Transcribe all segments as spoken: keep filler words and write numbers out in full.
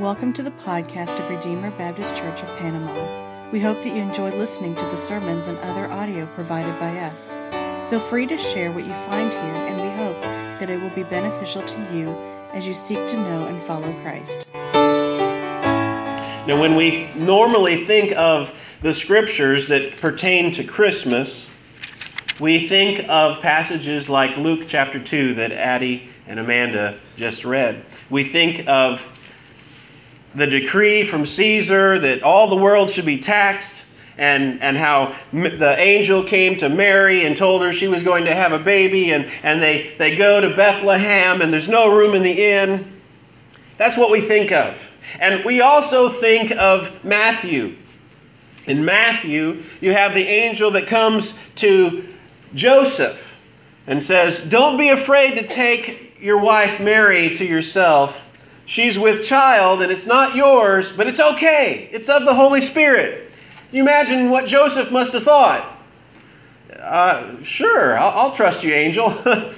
Welcome to the podcast of Redeemer Baptist Church of Panama. We hope that you enjoy listening to the sermons and other audio provided by us. Feel free to share what you find here, and we hope that it will be beneficial to you as you seek to know and follow Christ. Now, when we normally think of the scriptures that pertain to Christmas, we think of passages like Luke chapter two that Addie and Amanda just read. We think of the decree from Caesar that all the world should be taxed, and, and how the angel came to Mary and told her she was going to have a baby, and, and they, they go to Bethlehem, and there's no room in the inn. That's what we think of. And we also think of Matthew. In Matthew, you have the angel that comes to Joseph and says, "Don't be afraid to take your wife Mary to yourself. She's with child and it's not yours, but it's okay. It's of the Holy Spirit." You imagine what Joseph must have thought. Uh, sure, I'll, I'll trust you, angel. but,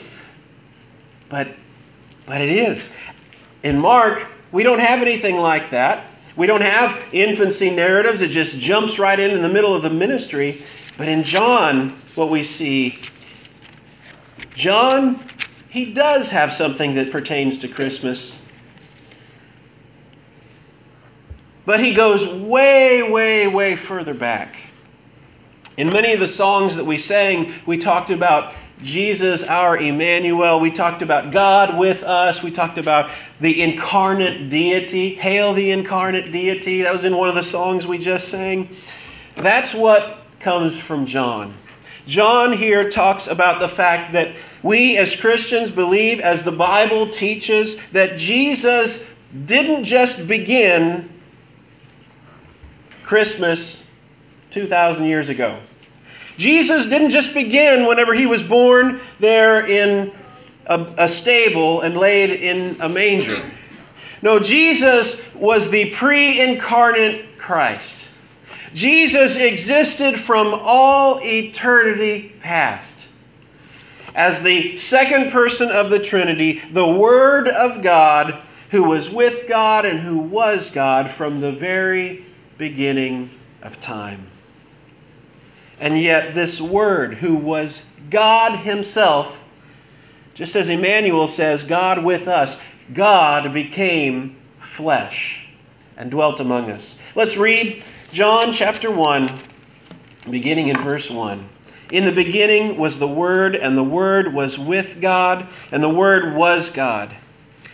but it is. In Mark, we don't have anything like that. We don't have infancy narratives. It just jumps right in in the middle of the ministry. But in John, what we see, John, he does have something that pertains to Christmas. But he goes way, way, way further back. In many of the songs that we sang, we talked about Jesus, our Emmanuel. We talked about God with us. We talked about the incarnate deity. Hail the incarnate deity. That was in one of the songs we just sang. That's what comes from John. John here talks about the fact that we as Christians believe, as the Bible teaches, that Jesus didn't just begin Christmas two thousand years ago. Jesus didn't just begin whenever he was born there in a, a stable and laid in a manger. No, Jesus was the pre-incarnate Christ. Jesus existed from all eternity past. As the second person of the Trinity, the Word of God, who was with God and who was God from the very beginning of time. And yet this Word, who was God himself, just as Emmanuel says, God with us, God became flesh and dwelt among us. Let's read John chapter one, beginning in verse one. "In the beginning was the Word, and the Word was with God, and the Word was God.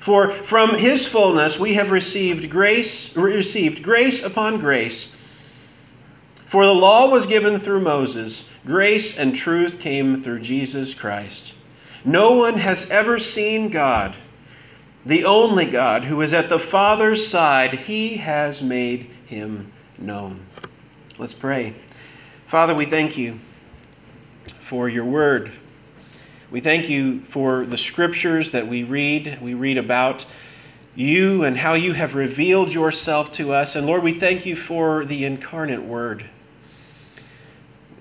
For from his fullness we have received grace, received grace upon grace. For the law was given through Moses. Grace and truth came through Jesus Christ. No one has ever seen God. The only God, who is at the Father's side, he has made him known." Let's pray. Father, we thank you for your word. We thank you for the scriptures that we read, we read about you and how you have revealed yourself to us. And Lord, we thank you for the incarnate Word,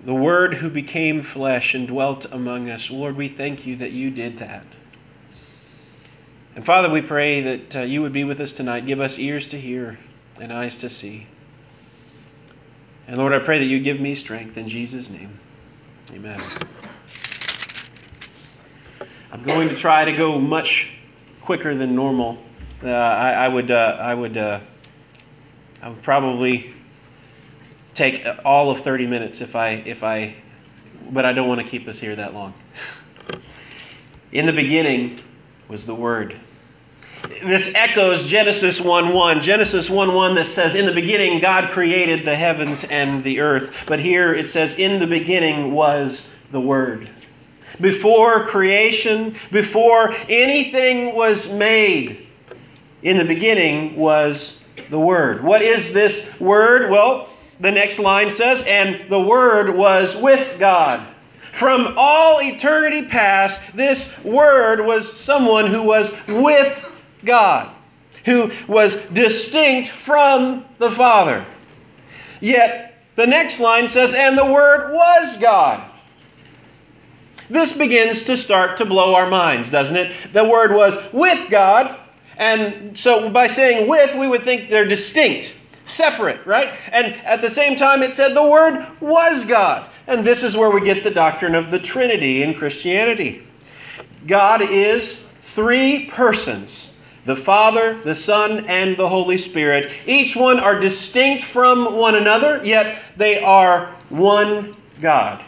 the Word who became flesh and dwelt among us. Lord, we thank you that you did that. And Father, we pray that uh, you would be with us tonight. Give us ears to hear and eyes to see. And Lord, I pray that you give me strength in Jesus' name. Amen. I'm going to try to go much quicker than normal. Uh, I, I would, uh, I would, uh, I would probably take all of thirty minutes if I, if I, but I don't want to keep us here that long. In the beginning was the Word. This echoes Genesis one one. Genesis one one that says, in the beginning God created the heavens and the earth. But here it says, in the beginning was the Word. Before creation, before anything was made, in the beginning was the Word. What is this Word? Well, the next line says, and the Word was with God. From all eternity past, this Word was someone who was with God. God, who was distinct from the Father. Yet the next line says, and the Word was God. This begins to start to blow our minds, doesn't it? The Word was with God, and so by saying with, we would think they're distinct, separate, right? And at the same time, it said the Word was God. And this is where we get the doctrine of the Trinity in Christianity. God is three persons. The Father, the Son, and the Holy Spirit. Each one are distinct from one another, yet they are one God.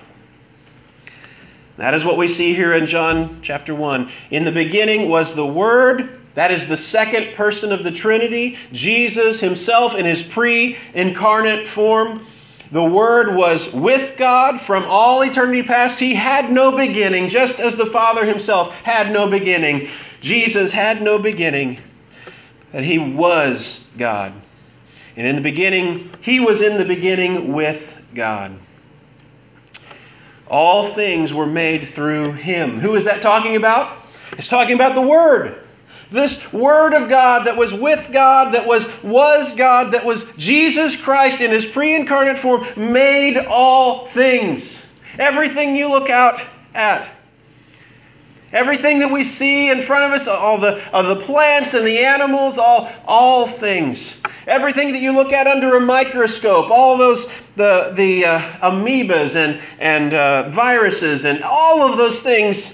That is what we see here in John chapter one. In the beginning was the Word. That is the second person of the Trinity, Jesus himself in his pre-incarnate form. The Word was with God from all eternity past. He had no beginning, just as the Father himself had no beginning. Jesus had no beginning, but he was God. And in the beginning, he was in the beginning with God. All things were made through him. Who is that talking about? It's talking about the Word. This Word of God that was with God, that was, was God, that was Jesus Christ in his pre-incarnate form, made all things. Everything you look out at. Everything that we see in front of us, all the, all the plants and the animals, all, all things. Everything that you look at under a microscope, all those, the, the uh, amoebas and, and uh, viruses and all of those things.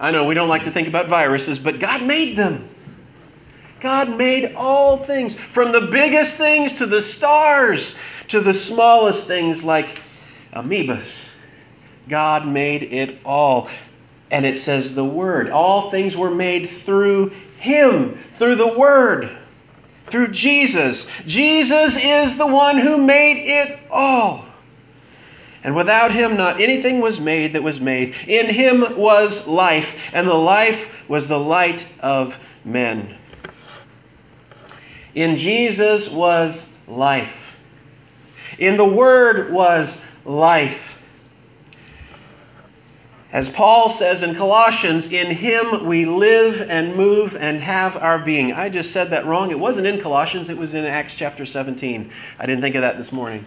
I know we don't like to think about viruses, but God made them. God made all things, from the biggest things to the stars, to the smallest things like amoebas. God made it all. And it says the Word. All things were made through him, through the Word, through Jesus. Jesus is the one who made it all. And without him, not anything was made that was made. In him was life, and the life was the light of men. In Jesus was life. In the Word was life. As Paul says in Colossians, in him we live and move and have our being. I just said that wrong. It wasn't in Colossians. It was in Acts chapter seventeen. I didn't think of that this morning.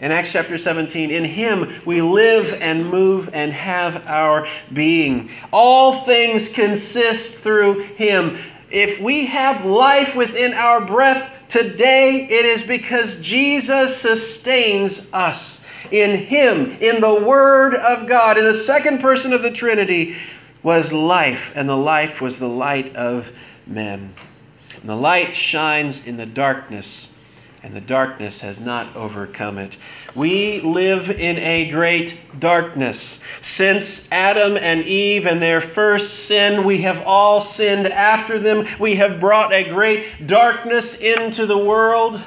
In Acts chapter seventeen, in him we live and move and have our being. All things consist through him. If we have life within our breath today, it is because Jesus sustains us. In him, in the Word of God, in the second person of the Trinity, was life, and the life was the light of men. And the light shines in the darkness, and the darkness has not overcome it. We live in a great darkness. Since Adam and Eve and their first sin, we have all sinned after them. We have brought a great darkness into the world.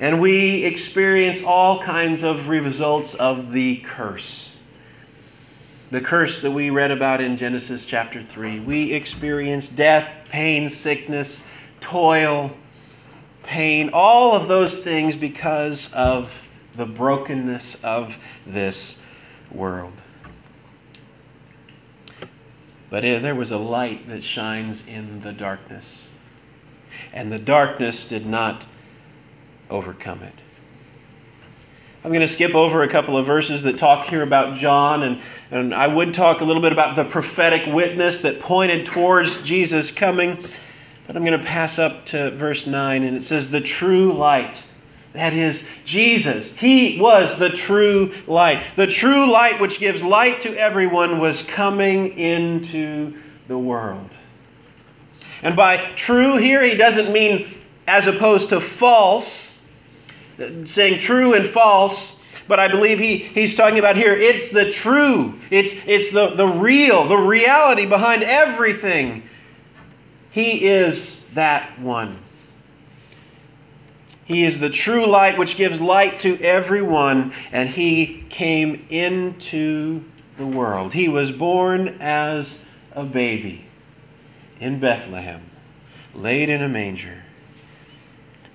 And we experience all kinds of results of the curse. The curse that we read about in Genesis chapter three. We experience death, pain, sickness, toil, pain, all of those things because of the brokenness of this world. But there was a light that shines in the darkness. And the darkness did not overcome it. I'm going to skip over a couple of verses that talk here about John, and, and I would talk a little bit about the prophetic witness that pointed towards Jesus' coming. But I'm going to pass up to verse nine, and it says, the true light. That is, Jesus. He was the true light. The true light which gives light to everyone was coming into the world. And by true here, he doesn't mean as opposed to false, saying true and false, but I believe he, he's talking about here, it's the true, it's, it's the, the real, the reality behind everything. He is that one. He is the true light which gives light to everyone, and he came into the world. He was born as a baby in Bethlehem, laid in a manger.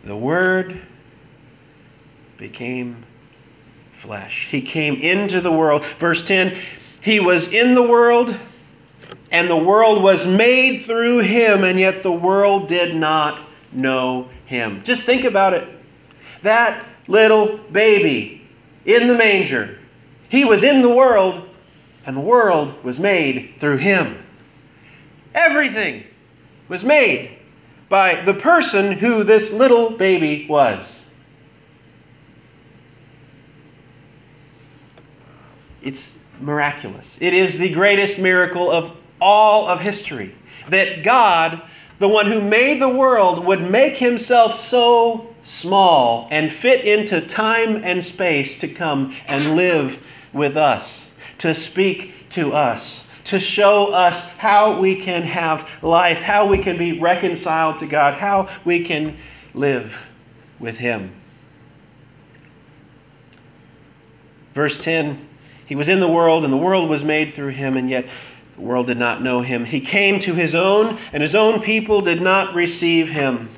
The Word became flesh. He came into the world. Verse ten, he was in the world, and the world was made through him, and yet the world did not know him. Just think about it. That little baby in the manger, he was in the world, and the world was made through him. Everything was made by the person who this little baby was. It's miraculous. It is the greatest miracle of all of history, that God, the one who made the world, would make himself so small and fit into time and space to come and live with us, to speak to us, to show us how we can have life, how we can be reconciled to God, how we can live with him. Verse ten, he was in the world, and the world was made through him, and yet the world did not know him. He came to his own, and his own people did not receive him.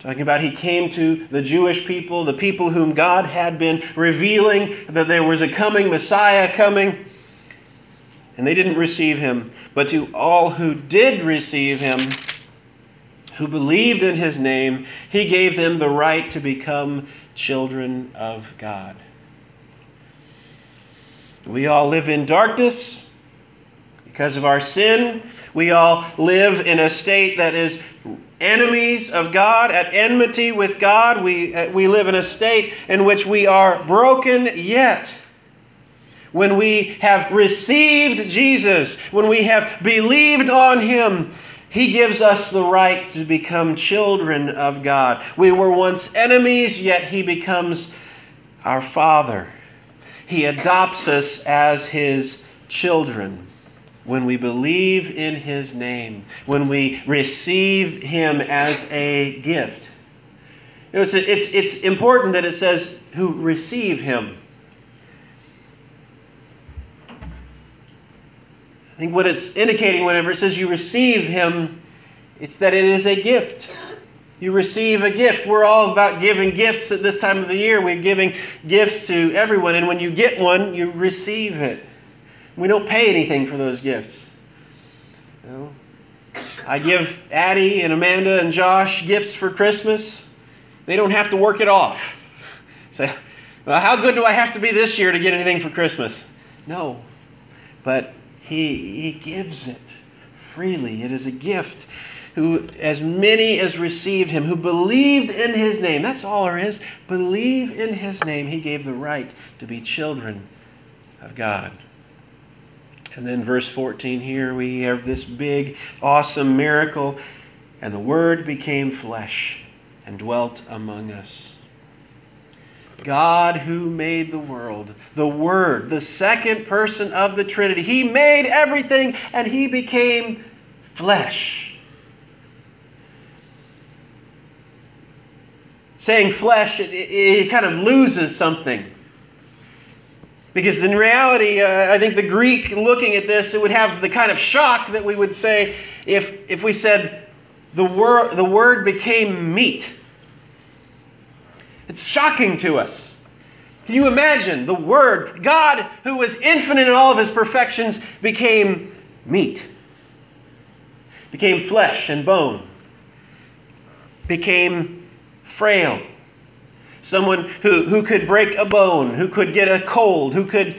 Talking about he came to the Jewish people, the people whom God had been revealing that there was a coming Messiah coming. And they didn't receive him. But to all who did receive him, who believed in his name, he gave them the right to become children of God. We all live in darkness because of our sin. We all live in a state that is enemies of God, at enmity with God. We, uh, we live in a state in which we are broken, yet when we have received Jesus, when we have believed on him, he gives us the right to become children of God. We were once enemies, yet he becomes our Father. He adopts us as his children when we believe in his name, when we receive him as a gift. You know, it's, it's, it's important that it says who receive him. I think what it's indicating whenever it says you receive him, it's that it is a gift. You receive a gift. We're all about giving gifts at this time of the year. We're giving gifts to everyone, and when you get one, you receive it. We don't pay anything for those gifts. You know, I give Addie and Amanda and Josh gifts for Christmas. They don't have to work it off. Say, well, how good do I have to be this year to get anything for Christmas? No, but He, he gives it freely. It is a gift. Who, as many as received him, who believed in his name, that's all there is. Believe in his name. He gave the right to be children of God. And then verse fourteen here, we have this big, awesome miracle. And the Word became flesh and dwelt among us. God who made the world, the Word, the second person of the Trinity. He made everything, and he became flesh. Saying flesh, it, it kind of loses something. Because in reality, uh, I think the Greek looking at this, it would have the kind of shock that we would say if, if we said the wor- the Word became meat. It's shocking to us. Can you imagine the Word, God, who was infinite in all of his perfections, became meat? became flesh and bone, became frail. Someone who, who could break a bone, who could get a cold, who could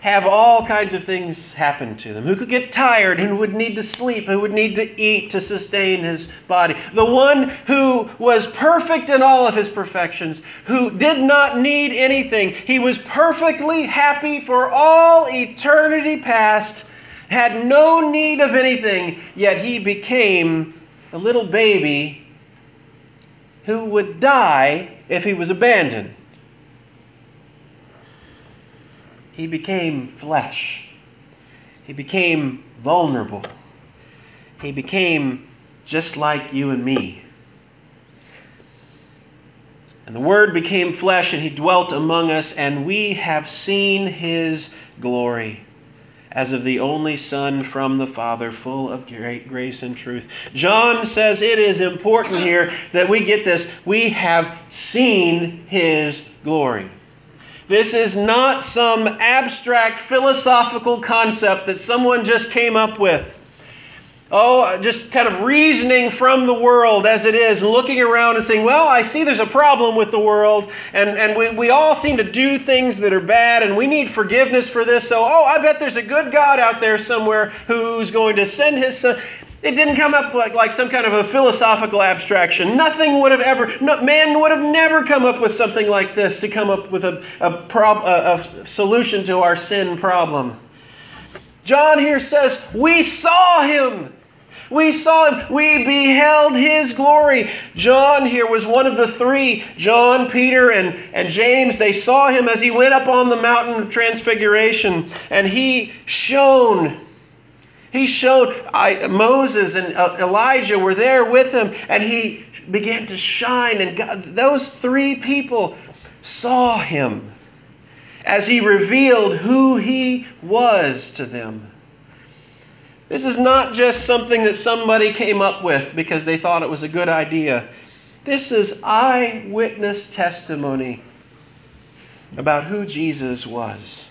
have all kinds of things happen to them, who could get tired, who would need to sleep, who would need to eat to sustain his body. The one who was perfect in all of his perfections, who did not need anything. He was perfectly happy for all eternity past, had no need of anything, yet he became a little baby who would die if he was abandoned. He became flesh. He became vulnerable. He became just like you and me. And the Word became flesh, and He dwelt among us, and we have seen His glory, as of the only Son from the Father, full of great grace and truth. John says it is important here that we get this. We have seen His glory. This is not some abstract philosophical concept that someone just came up with. Oh, just kind of reasoning from the world as it is, looking around and saying, well, I see there's a problem with the world, and, and we, we all seem to do things that are bad, and we need forgiveness for this, so, oh, I bet there's a good God out there somewhere who's going to send His Son. It didn't come up like, like some kind of a philosophical abstraction. Nothing would have ever, no, man would have never come up with something like this to come up with a, a, prob, a, a solution to our sin problem. John here says, we saw Him. We saw Him. We beheld His glory. John here was one of the three. John, Peter, and, and James, they saw Him as He went up on the mountain of transfiguration. And He shone. He showed, I, Moses and uh, Elijah were there with Him, and He began to shine. And God, those three people saw Him as He revealed who He was to them. This is not just something that somebody came up with because they thought it was a good idea. This is eyewitness testimony about who Jesus was.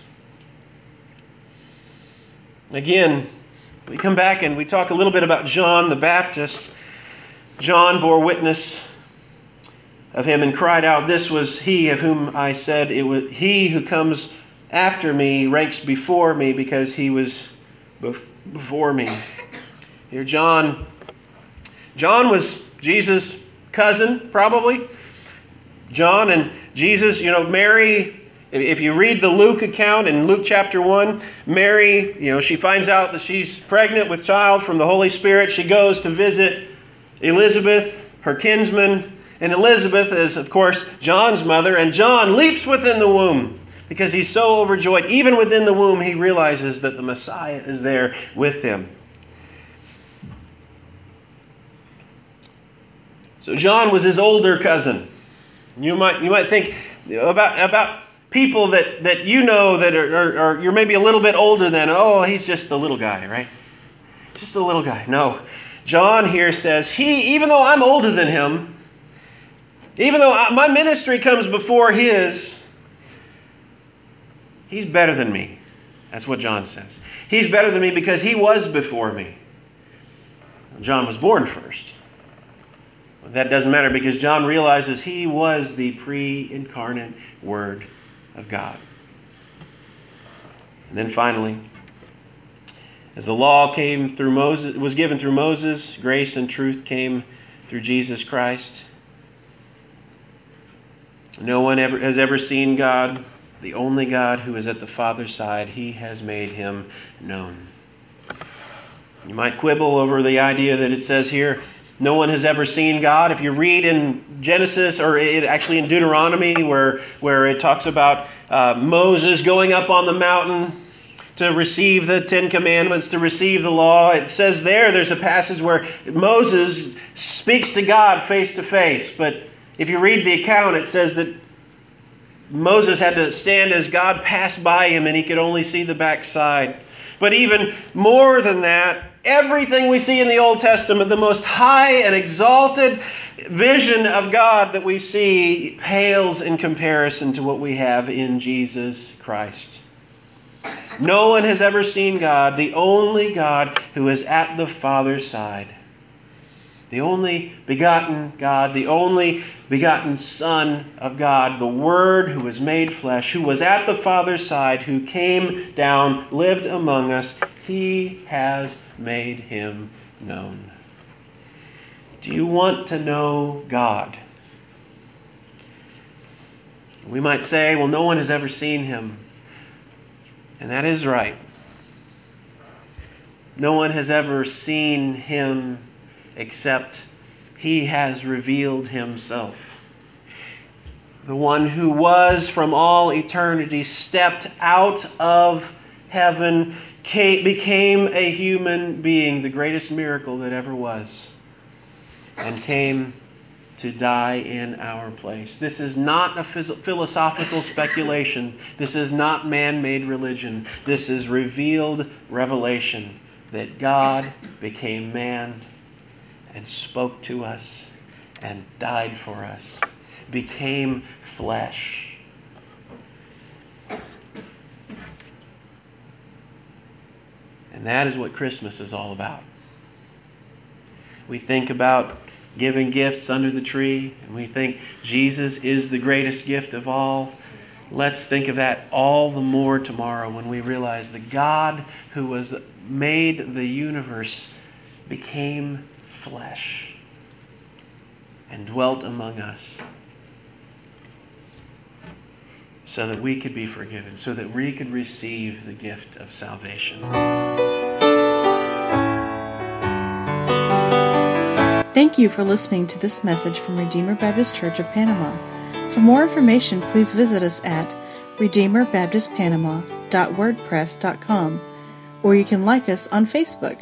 Again, we come back and we talk a little bit about John the Baptist. John bore witness of Him and cried out, "This was He of whom I said, it was He who comes after me ranks before me because He was before me." Here John, John was Jesus' cousin, probably. John and Jesus, you know, Mary. If you read the Luke account in Luke chapter one, Mary, you know, she finds out that she's pregnant with child from the Holy Spirit. She goes to visit Elizabeth, her kinsman. And Elizabeth is, of course, John's mother. And John leaps within the womb because he's so overjoyed. Even within the womb, he realizes that the Messiah is there with him. So John was his older cousin. You might, you might think about... about people that, that you know that are, are, are you're maybe a little bit older than, oh, he's just a little guy, right? Just a little guy. No. John here says, he, even though I'm older than him, even though I, my ministry comes before his, he's better than me. That's what John says. He's better than me because he was before me. John was born first. But that doesn't matter because John realizes he was the pre-incarnate Word of God. And then finally, as the law came through Moses, was given through Moses, grace and truth came through Jesus Christ. No one ever has ever seen God, the only God who is at the Father's side. He has made Him known. You might quibble over the idea that it says here, no one has ever seen God. If you read in Genesis, or it, actually in Deuteronomy, where, where it talks about uh, Moses going up on the mountain to receive the Ten Commandments, to receive the law, it says there, there's a passage where Moses speaks to God face to face. But if you read the account, it says that Moses had to stand as God passed by him, and he could only see the backside. But even more than that, everything we see in the Old Testament, the most high and exalted vision of God that we see pales in comparison to what we have in Jesus Christ. No one has ever seen God, the only God who is at the Father's side. The only begotten God, the only begotten Son of God, the Word who was made flesh, who was at the Father's side, who came down, lived among us. He has made him known. Do you want to know God? We might say, well, no one has ever seen him. And that is right. No one has ever seen him except he has revealed himself. The one who was from all eternity stepped out of heaven, came, became a human being, the greatest miracle that ever was, and came to die in our place. This is not a philosophical speculation. This is not man-made religion. This is revealed revelation that God became man and spoke to us and died for us, became flesh. And that is what Christmas is all about. We think about giving gifts under the tree, and we think Jesus is the greatest gift of all. Let's think of that all the more tomorrow when we realize the God who was made the universe became flesh and dwelt among us so that we could be forgiven, so that we could receive the gift of salvation. Thank you for listening to this message from Redeemer Baptist Church of Panama. For more information, please visit us at redeemer baptist panama dot wordpress dot com, or you can like us on Facebook.